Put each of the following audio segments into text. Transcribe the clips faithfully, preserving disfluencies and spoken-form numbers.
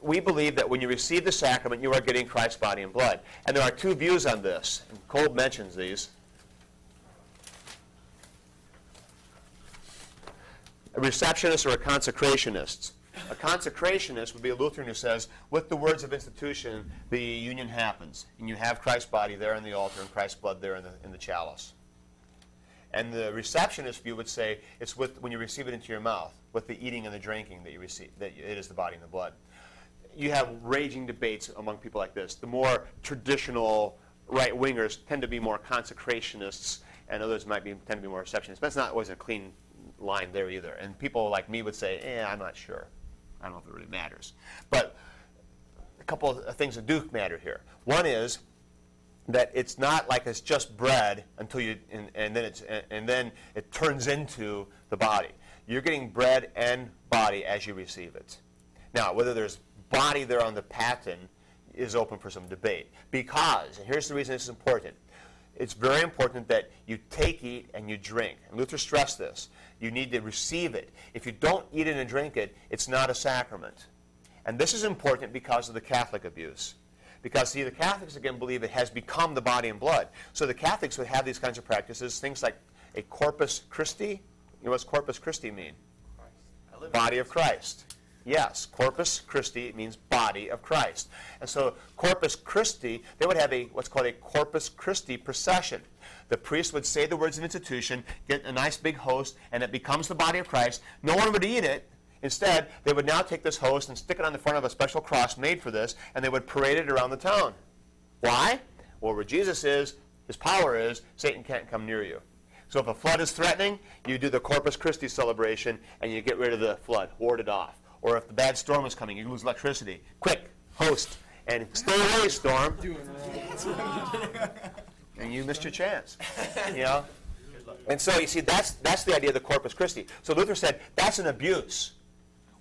we believe that when you receive the sacrament, you are getting Christ's body and blood. And there are two views on this. And Colb mentions these. A receptionist or a consecrationist. A consecrationist would be a Lutheran who says, with the words of institution, the union happens. And you have Christ's body there in the altar and Christ's blood there in the, in the chalice. And the receptionist view would say, it's with when you receive it into your mouth, with the eating and the drinking that you receive, that it is the body and the blood. You have raging debates among people like this. The more traditional right-wingers tend to be more consecrationists, and others might be tend to be more receptionists. That's not always a clean line there either. And people like me would say, eh, I'm not sure. I don't know if it really matters. But a couple of things that do matter here. One is that it's not like it's just bread until you, and, and then it's, and, and then it turns into the body. You're getting bread and body as you receive it. Now, whether there's body there on the paten is open for some debate. Because, and here's the reason this is important, it's very important that you take, eat, and you drink. And Luther stressed this. You need to receive it. If you don't eat it and drink it, it's not a sacrament. And this is important because of the Catholic abuse. Because, see, the Catholics, again, believe it has become the body and blood. So the Catholics would have these kinds of practices, things like a Corpus Christi. You know, what's Corpus Christi mean? Body of Christ. Yes, Corpus Christi means body of Christ. And so Corpus Christi, they would have a what's called a Corpus Christi procession. The priest would say the words of institution, get a nice big host, and it becomes the body of Christ. No one would eat it. Instead, they would now take this host and stick it on the front of a special cross made for this, and they would parade it around the town. Why? Well, where Jesus is, his power is, Satan can't come near you. So if a flood is threatening, you do the Corpus Christi celebration, and you get rid of the flood, ward it off. Or if the bad storm is coming, you lose electricity. Quick, host, and stay away, storm. And you missed your chance, you know? And so, you see, that's that's the idea of the Corpus Christi. So Luther said, that's an abuse.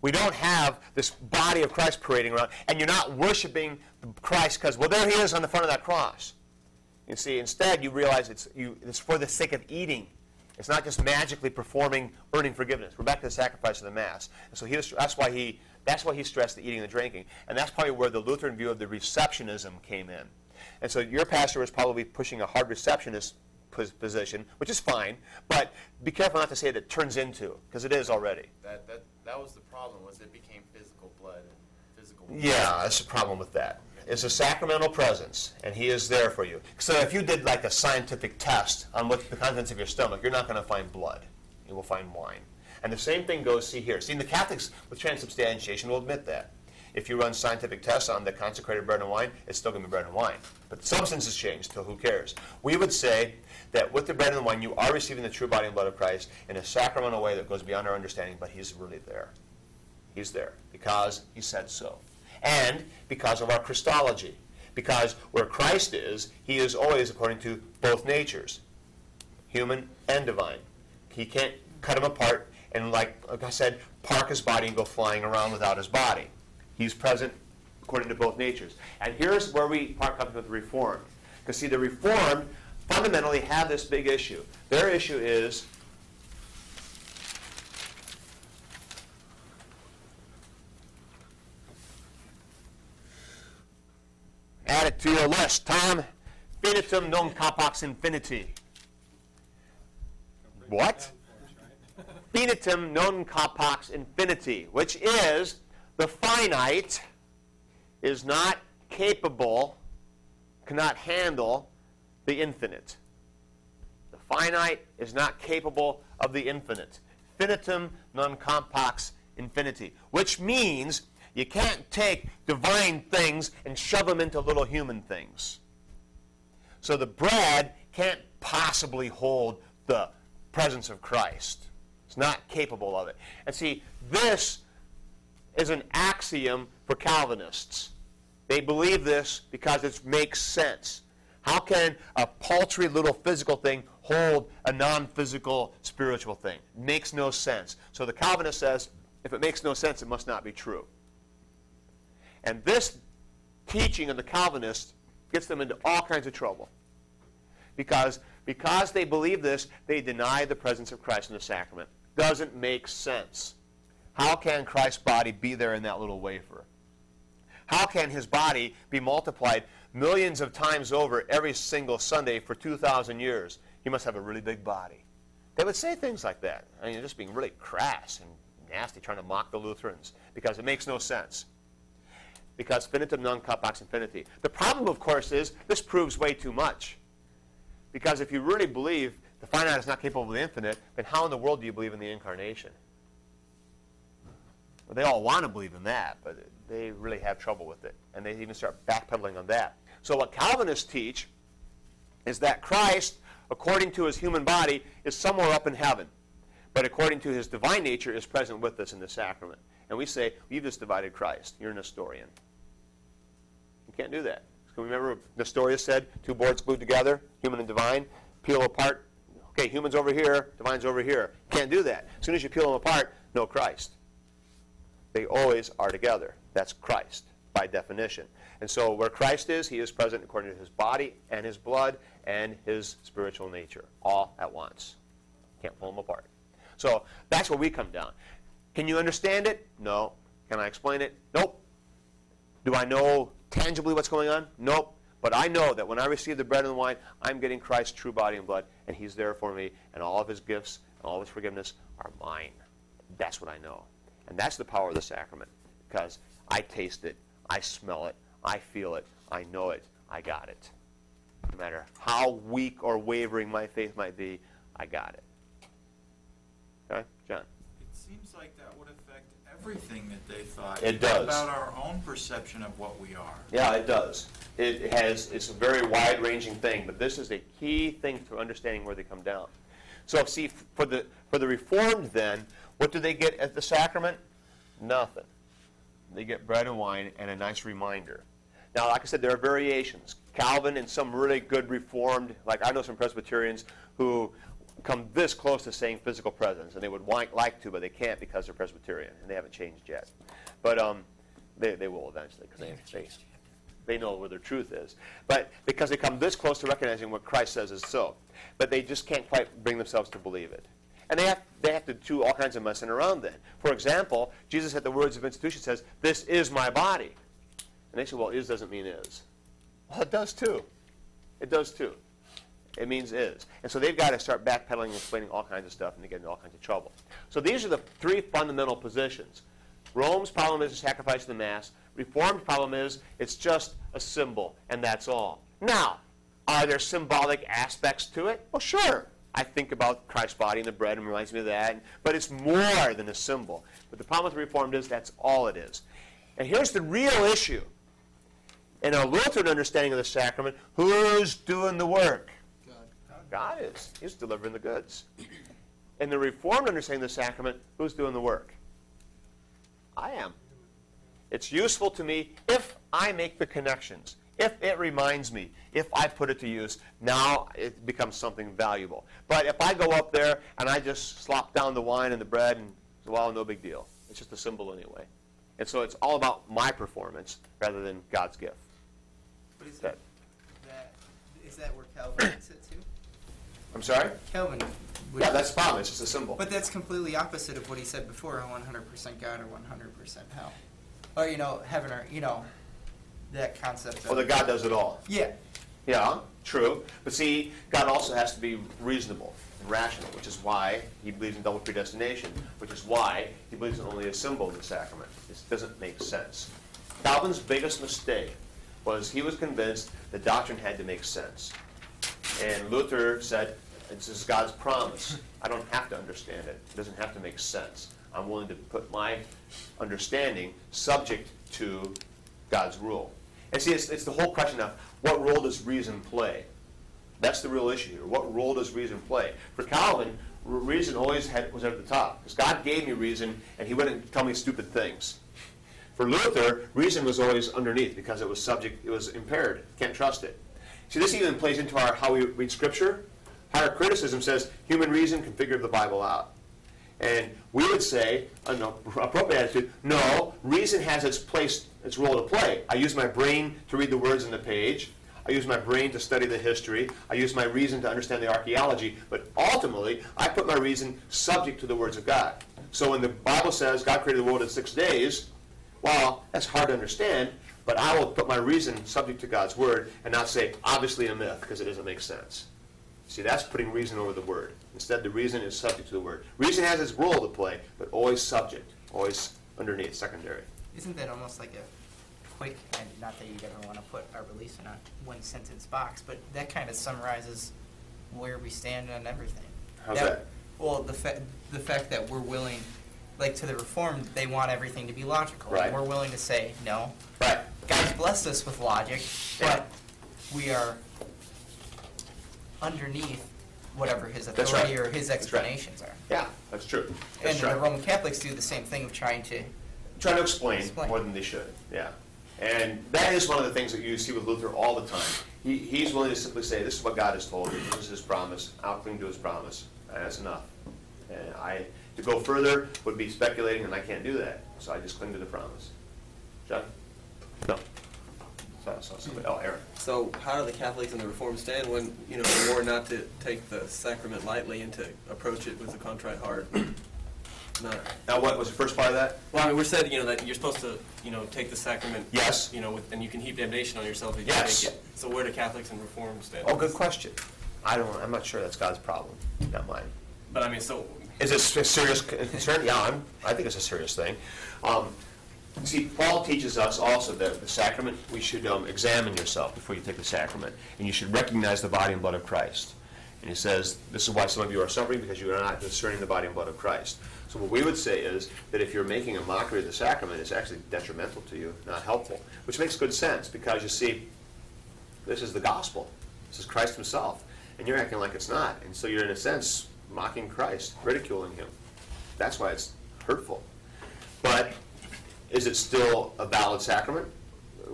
We don't have this body of Christ parading around, and you're not worshiping Christ because, well, there he is on the front of that cross. You see, instead, you realize it's you, it's for the sake of eating. It's not just magically performing, earning forgiveness. We're back to the sacrifice of the Mass. And so he was, that's why he that's why he stressed the eating and the drinking. And that's probably where the Lutheran view of the receptionism came in. And so your pastor was probably pushing a hard receptionist position, which is fine, but be careful not to say that it turns into, because it is already. That that that was the problem, was it became physical blood. And physical blood. Yeah, that's the problem with that. It's a sacramental presence, and he is there for you. So if you did like a scientific test on what the contents of your stomach, you're not going to find blood. You will find wine. And the same thing goes, see here. See, the Catholics with transubstantiation will admit that. If you run scientific tests on the consecrated bread and wine, it's still going to be bread and wine. But the substance has changed, so who cares? We would say that with the bread and the wine, you are receiving the true body and blood of Christ in a sacramental way that goes beyond our understanding, but he's really there. He's there because he said so. And because of our Christology. Because where Christ is, he is always according to both natures, human and divine. He can't cut them apart and, like, like I said, park his body and go flying around without his body. He's present according to both natures. And here's where we part comes with the Reformed. Because, see, the Reformed fundamentally have this big issue. Their issue is add it to your list, Tom. Finitum non capax infiniti. What? Finitum non capax infiniti, which is the finite is not capable, cannot handle the infinite. The finite is not capable of the infinite. Finitum non capax infiniti, which means you can't take divine things and shove them into little human things. So the bread can't possibly hold the presence of Christ. It's not capable of it. And see, this is an axiom for Calvinists. They believe this because it makes sense. How can a paltry little physical thing hold a non-physical spiritual thing? It makes no sense. So the Calvinist says, if it makes no sense, it must not be true. And this teaching of the Calvinists gets them into all kinds of trouble. Because, because they believe this, they deny the presence of Christ in the sacrament. Doesn't make sense. How can Christ's body be there in that little wafer? How can his body be multiplied millions of times over every single Sunday for two thousand years? He must have a really big body. They would say things like that. I mean, just being really crass and nasty, trying to mock the Lutherans, because it makes no sense. Because finitum non capax infiniti. The problem, of course, is this proves way too much. Because if you really believe the finite is not capable of the infinite, then how in the world do you believe in the incarnation? Well, they all want to believe in that, but they really have trouble with it. And they even start backpedaling on that. So what Calvinists teach is that Christ, according to his human body, is somewhere up in heaven, but according to his divine nature is present with us in the sacrament. And we say, we've just divided Christ. You're a Nestorian. You can't do that. So remember Nestorius said, two boards glued together, human and divine, peel apart. Okay, human's over here, divine's over here. You can't do that. As soon as you peel them apart, no Christ. They always are together. That's Christ by definition. And so where Christ is, he is present according to his body and his blood and his spiritual nature, all at once. Can't pull them apart. So that's where we come down. Can you understand it? No. Can I explain it? Nope. Do I know tangibly what's going on? Nope. But I know that when I receive the bread and the wine, I'm getting Christ's true body and blood, and he's there for me, and all of his gifts and all of his forgiveness are mine. That's what I know. And that's the power of the sacrament, because I taste it, I smell it, I feel it, I know it, I got it. No matter how weak or wavering my faith might be, I got it. Okay, John. Seems like that would affect everything that they thought. It does. About our own perception of what we are. Yeah, it does. It has. It's a very wide-ranging thing, but this is a key thing to understanding where they come down. So, see, for the for the Reformed, then, what do they get at the sacrament? Nothing. They get bread and wine and a nice reminder. Now, like I said, there are variations. Calvin and some really good Reformed, like I know some Presbyterians who come this close to saying physical presence, and they would want, like to, but they can't because they're Presbyterian, and they haven't changed yet. But um, they, they will eventually, because they, they, they know where their truth is. But because they come this close to recognizing what Christ says is so, but they just can't quite bring themselves to believe it. And they have, they have to do all kinds of messing around then. For example, Jesus at the words of institution says, "This is my body." And they say, well, is doesn't mean is. Well, it does too. It does too. It means is. And so they've got to start backpedaling and explaining all kinds of stuff, and they get into all kinds of trouble. So these are the three fundamental positions. Rome's problem is the sacrifice of the Mass. Reformed problem is it's just a symbol, and that's all. Now, are there symbolic aspects to it? Well, sure. I think about Christ's body and the bread and reminds me of that, but it's more than a symbol. But the problem with the Reformed is that's all it is. And here's the real issue. In a Lutheran understanding of the sacrament, who's doing the work? God is. He's delivering the goods. In the Reformed understanding of the sacrament, who's doing the work? I am. It's useful to me if I make the connections, if it reminds me, if I put it to use. Now it becomes something valuable. But if I go up there and I just slop down the wine and the bread, and well, no big deal. It's just a symbol anyway. And so it's all about my performance rather than God's gift. But is that, that, is that where Calvin sits too? I'm sorry? Calvin. Yeah, that's the problem. It's just a symbol. But that's completely opposite of what he said before, one hundred percent God or one hundred percent hell. Or, you know, heaven or, you know, that concept of... Well, that God does it all. Yeah. Yeah, true. But see, God also has to be reasonable and rational, which is why he believes in double predestination, which is why he believes in only a symbol of the sacrament. It doesn't make sense. Calvin's biggest mistake was he was convinced the doctrine had to make sense. And Luther said, this is God's promise. I don't have to understand it. It doesn't have to make sense. I'm willing to put my understanding subject to God's rule. And see, it's, it's the whole question of what role does reason play? That's the real issue here. What role does reason play? For Calvin, reason always had, was at the top. Because God gave me reason, and he wouldn't tell me stupid things. For Luther, reason was always underneath because it was subject, it was impaired. Can't trust it. See, this even plays into our how we read Scripture. Higher criticism says human reason can figure the Bible out. And we would say, an appropriate attitude, no, reason has its place, its role to play. I use my brain to read the words on the page. I use my brain to study the history. I use my reason to understand the archaeology. But ultimately, I put my reason subject to the words of God. So when the Bible says God created the world in six days, well, that's hard to understand. But I will put my reason subject to God's word and not say, obviously a myth, because it doesn't make sense. See, that's putting reason over the word. Instead, the reason is subject to the word. Reason has its role to play, but always subject, always underneath, secondary. Isn't that almost like a quick, and not that you'd ever want to put our beliefs in a one-sentence box, but that kind of summarizes where we stand on everything. How's that? that? Well, the, fa- the fact that we're willing, like to the Reformed, they want everything to be logical. Right. And we're willing to say, no, right. God's blessed us with logic, yeah. but we are underneath whatever his authority right. or his explanations right. are. Yeah, that's true. That's and true. The Roman Catholics do the same thing of trying to... Trying to explain, explain more than they should, yeah. And that is one of the things that you see with Luther all the time. He, he's willing to simply say, this is what God has told me, this is his promise, I'll cling to his promise, and that's enough. And I to go further would be speculating, and I can't do that, so I just cling to the promise. John? No. Oh, Aaron. So how do the Catholics and the Reformed stand when, you know, the war not to take the sacrament lightly and to approach it with a contrite heart? Not. Now, what was the first part of that? Well, I mean, we're said, you know, that you're supposed to, you know, take the sacrament. Yes. You know, with, and you can heap damnation on yourself if yes. you take it. So where do Catholics and Reformed stand? Oh, good question. I don't. I'm not sure that's God's problem, not mine. But I mean, so is it a serious concern? Yeah, I'm, I think it's a serious thing. Um, See, Paul teaches us also that the sacrament, we should um, examine yourself before you take the sacrament. And you should recognize the body and blood of Christ. And he says, this is why some of you are suffering, because you are not discerning the body and blood of Christ. So what we would say is that if you're making a mockery of the sacrament, it's actually detrimental to you, not helpful. Which makes good sense, because you see, this is the gospel. This is Christ himself. And you're acting like it's not. And so you're, in a sense, mocking Christ, ridiculing him. That's why it's hurtful. But... is it still a valid sacrament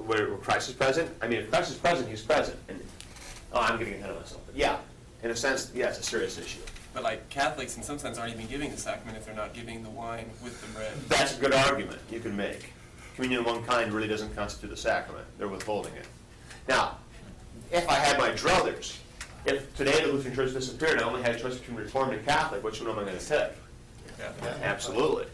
where Christ is present? I mean, if Christ is present, he's present. And oh, I'm getting ahead of myself. But yeah, in a sense, yeah, it's a serious issue. But like Catholics, in some sense, aren't even giving the sacrament if they're not giving the wine with the bread. That's a good argument you can make. Communion of one kind really doesn't constitute a sacrament. They're withholding it. Now, if I had my druthers, if today the Lutheran Church disappeared, I only had a choice between Reformed and Catholic, which one am I going to take? Catholic. Absolutely.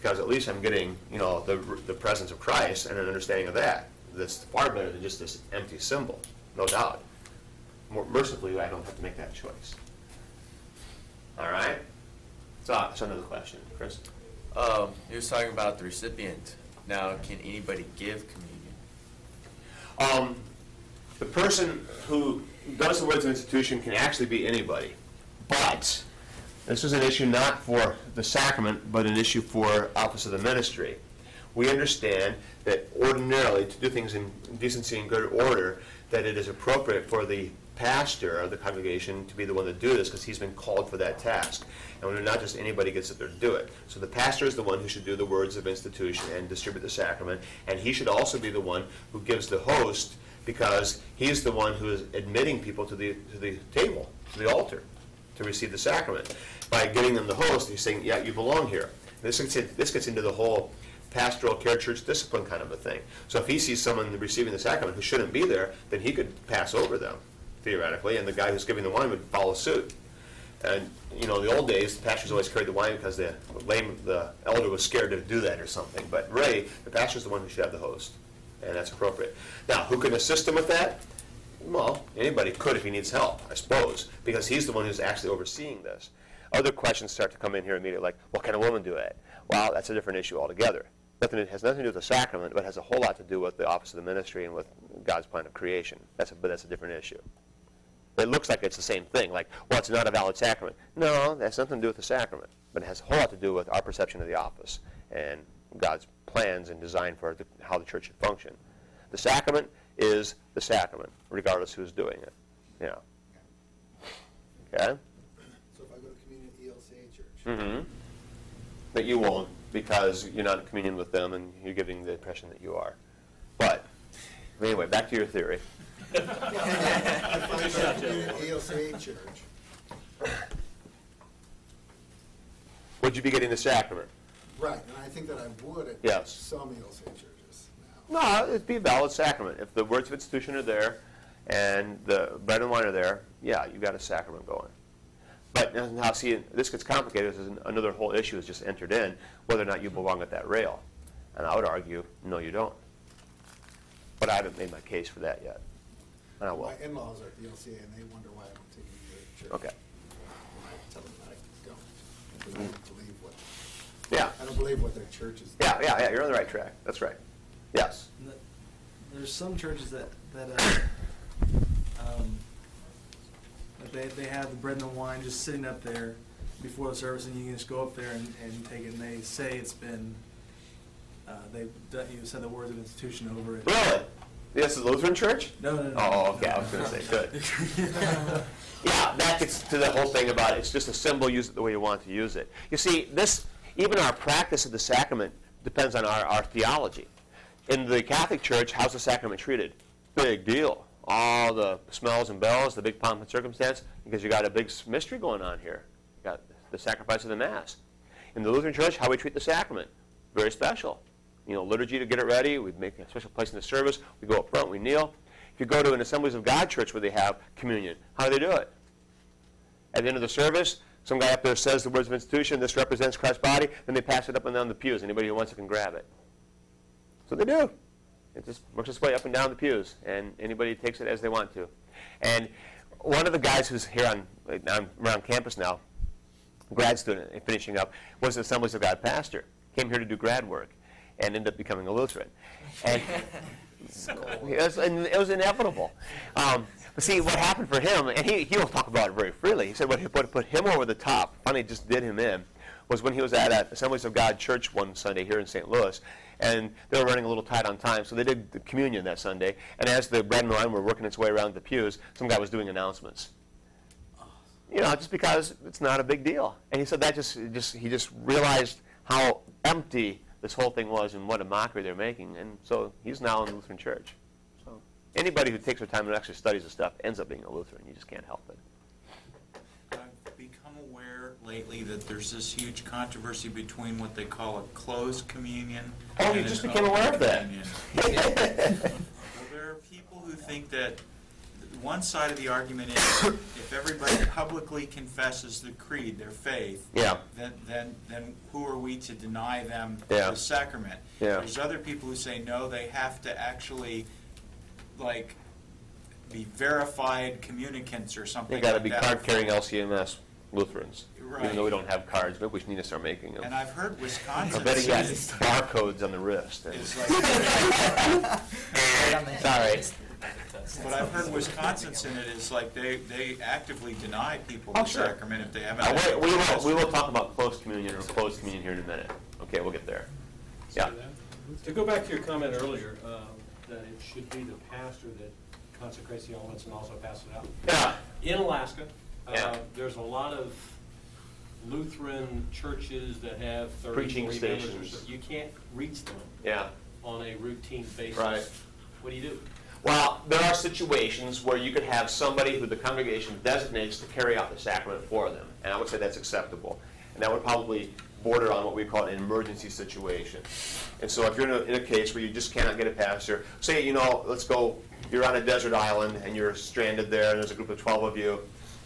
Because at least I'm getting, you know, the the presence of Christ and an understanding of that. That's far better than just this empty symbol, no doubt. More mercifully, I don't have to make that choice. All right. So that's another question, Chris. Um, he was talking about the recipient. Now, can anybody give communion? Um, the person who does the words of institution can actually be anybody, but. This is an issue not for the sacrament, but an issue for office of the ministry. We understand that ordinarily, to do things in decency and good order, that it is appropriate for the pastor of the congregation to be the one to do this because he's been called for that task. And not just anybody gets up there to do it. So the pastor is the one who should do the words of institution and distribute the sacrament, and he should also be the one who gives the host because he's the one who is admitting people to the to the table, to the altar, to receive the sacrament. By getting them the host, he's saying, yeah, you belong here. This gets, in, this gets into the whole pastoral care, church discipline kind of a thing. So if he sees someone receiving the sacrament who shouldn't be there, then he could pass over them, theoretically, and the guy who's giving the wine would follow suit. And, you know, in the old days, the pastors always carried the wine because the, lame, the elder was scared to do that or something. But really, the pastor's the one who should have the host, and that's appropriate. Now, who can assist him with that? Well, anybody could if he needs help, I suppose, because he's the one who's actually overseeing this. Other questions start to come in here immediately, like, well, can a woman do it? Well, that's a different issue altogether. Nothing, it has nothing to do with the sacrament, but has a whole lot to do with the office of the ministry and with God's plan of creation. That's a, but that's a different issue. It looks like it's the same thing, like, well, it's not a valid sacrament. No, that's nothing to do with the sacrament, but it has a whole lot to do with our perception of the office and God's plans and design for the, how the church should function. The sacrament is the sacrament, regardless who's doing it. Yeah. Okay? So if I go to communion at E L C A church. Mm-hmm. But you won't, because you're not in communion with them and you're giving the impression that you are. But, anyway, back to your theory. If I go to communion at E L C A church. Would you be getting the sacrament? Right, and I think that I would at yes. some E L C A churches. No, it'd be a valid sacrament. If the words of institution are there and the bread and wine are there, yeah, you've got a sacrament going. But now, see, this gets complicated. This is another whole issue has just entered in, whether or not you belong at that rail. And I would argue, no, you don't. But I haven't made my case for that yet, and I will. My in-laws are at the L C A, and they wonder why I won't take you to church. Okay. When I tell them that I don't, because I don't believe what. Yeah. I don't believe what their church is. Yeah, yeah, yeah. You're on the right track. That's right. Yes. The, there's some churches that that uh, um, that they they have the bread and the wine just sitting up there before the service, and you can just go up there and, and take it. And they say it's been. Uh, they've done, you said the words of institution over it. Really? This is Lutheran Church? No, no, no. Oh, okay. No. I was going to say, good. Yeah, that gets to the whole thing about it. It's just a symbol. Use it the way you want to use it. You see, this even our practice of the sacrament depends on our, our theology. In the Catholic Church, how's the sacrament treated? Big deal. All the smells and bells, the big pomp and circumstance, because you got a big mystery going on here. You got the sacrifice of the Mass. In the Lutheran Church, how we treat the sacrament? Very special. You know, liturgy to get it ready. We make a special place in the service. We go up front. We kneel. If you go to an Assemblies of God church where they have communion, how do they do it? At the end of the service, some guy up there says the words of institution. This represents Christ's body. Then they pass it up and down the pews. Anybody who wants it can grab it. So they do. It just works its way up and down the pews, and anybody takes it as they want to. And one of the guys who's here on I'm around campus now, grad student finishing up, was an Assemblies of God pastor. Came here to do grad work. And end up becoming a Lutheran, and so. it, was, and it was inevitable. Um, but see, what happened for him, and he he will talk about it very freely. He said what what put him over the top, finally just did him in, was when he was at, at Assemblies of God Church one Sunday here in Saint Louis, and they were running a little tight on time, so they did the communion that Sunday. And as the bread and wine were working its way around the pews, some guy was doing announcements. You know, just because it's not a big deal. And he said that just just he just realized how empty this whole thing was, and what a mockery they're making. And so he's now in the Lutheran Church. So anybody who takes their time and actually studies the stuff ends up being a Lutheran. You just can't help it. I've become aware lately that there's this huge controversy between what they call a closed communion. Oh, you just became aware of that. There are people who think that one side of the argument is if everybody publicly confesses the creed, their faith, yeah. then, then then who are we to deny them yeah. the sacrament? Yeah. There's other people who say, no, they have to actually, like, be verified communicants or something. They got to like be that. Card-carrying L C M S Lutherans. Right. Even though we don't have cards, but we need to start making them. And I've heard Wisconsin. I bet he got barcodes on the wrist. Like Sorry. But I've heard Wisconsin Synod is like they, they actively deny people oh, the sure. sacrament if they haven't. Uh, we, we, will, we will talk about closed communion or closed communion here in a minute. Okay, we'll get there. Yeah. To go back to your comment earlier, uh, that it should be the pastor that consecrates the elements and also passes it out. Yeah. In Alaska, uh, yeah. there's a lot of Lutheran churches that have thirty preaching stations. You can't reach them yeah. on a routine basis. Right. What do you do? Well, there are situations where you could have somebody who the congregation designates to carry out the sacrament for them, and I would say that's acceptable. And that would probably border on what we call an emergency situation. And so if you're in a, in a case where you just cannot get a pastor, say, you know, let's go, you're on a desert island, and you're stranded there, and there's a group of twelve of you,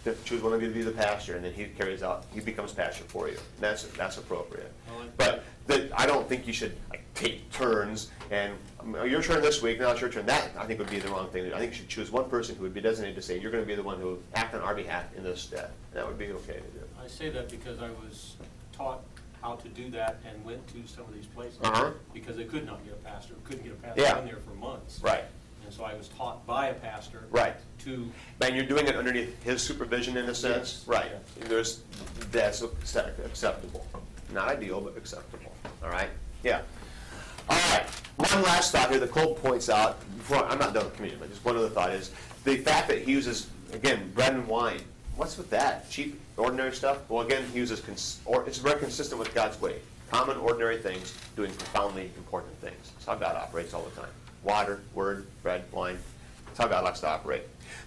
to choose one of you to be the pastor, and then he carries out, he becomes pastor for you. And that's that's appropriate. But the, I don't think you should like, take turns, and um, your turn this week, now it's your turn. That, I think, would be the wrong thing to do. I think you should choose one person who would be designated to say, you're going to be the one who will act on our behalf in this step. And that would be okay to do. I say that because I was taught how to do that and went to some of these places uh-huh. because they could not get a pastor, couldn't get a pastor yeah. in there for months. Right. And so I was taught by a pastor right. to... And you're doing it underneath his supervision in a sense? Yes. Right. Yeah. There's, that's acceptable. Not ideal, but acceptable. All right? Yeah. All right. One last thought here. The Colb points out, before, I'm not done with communion, but just one other thought is the fact that he uses, again, bread and wine. What's with that? Cheap, ordinary stuff? Well, again, he uses, cons- or it's very consistent with God's way. Common, ordinary things, doing profoundly important things. That's how God operates all the time. Water, word, bread, wine. That's how God likes to operate.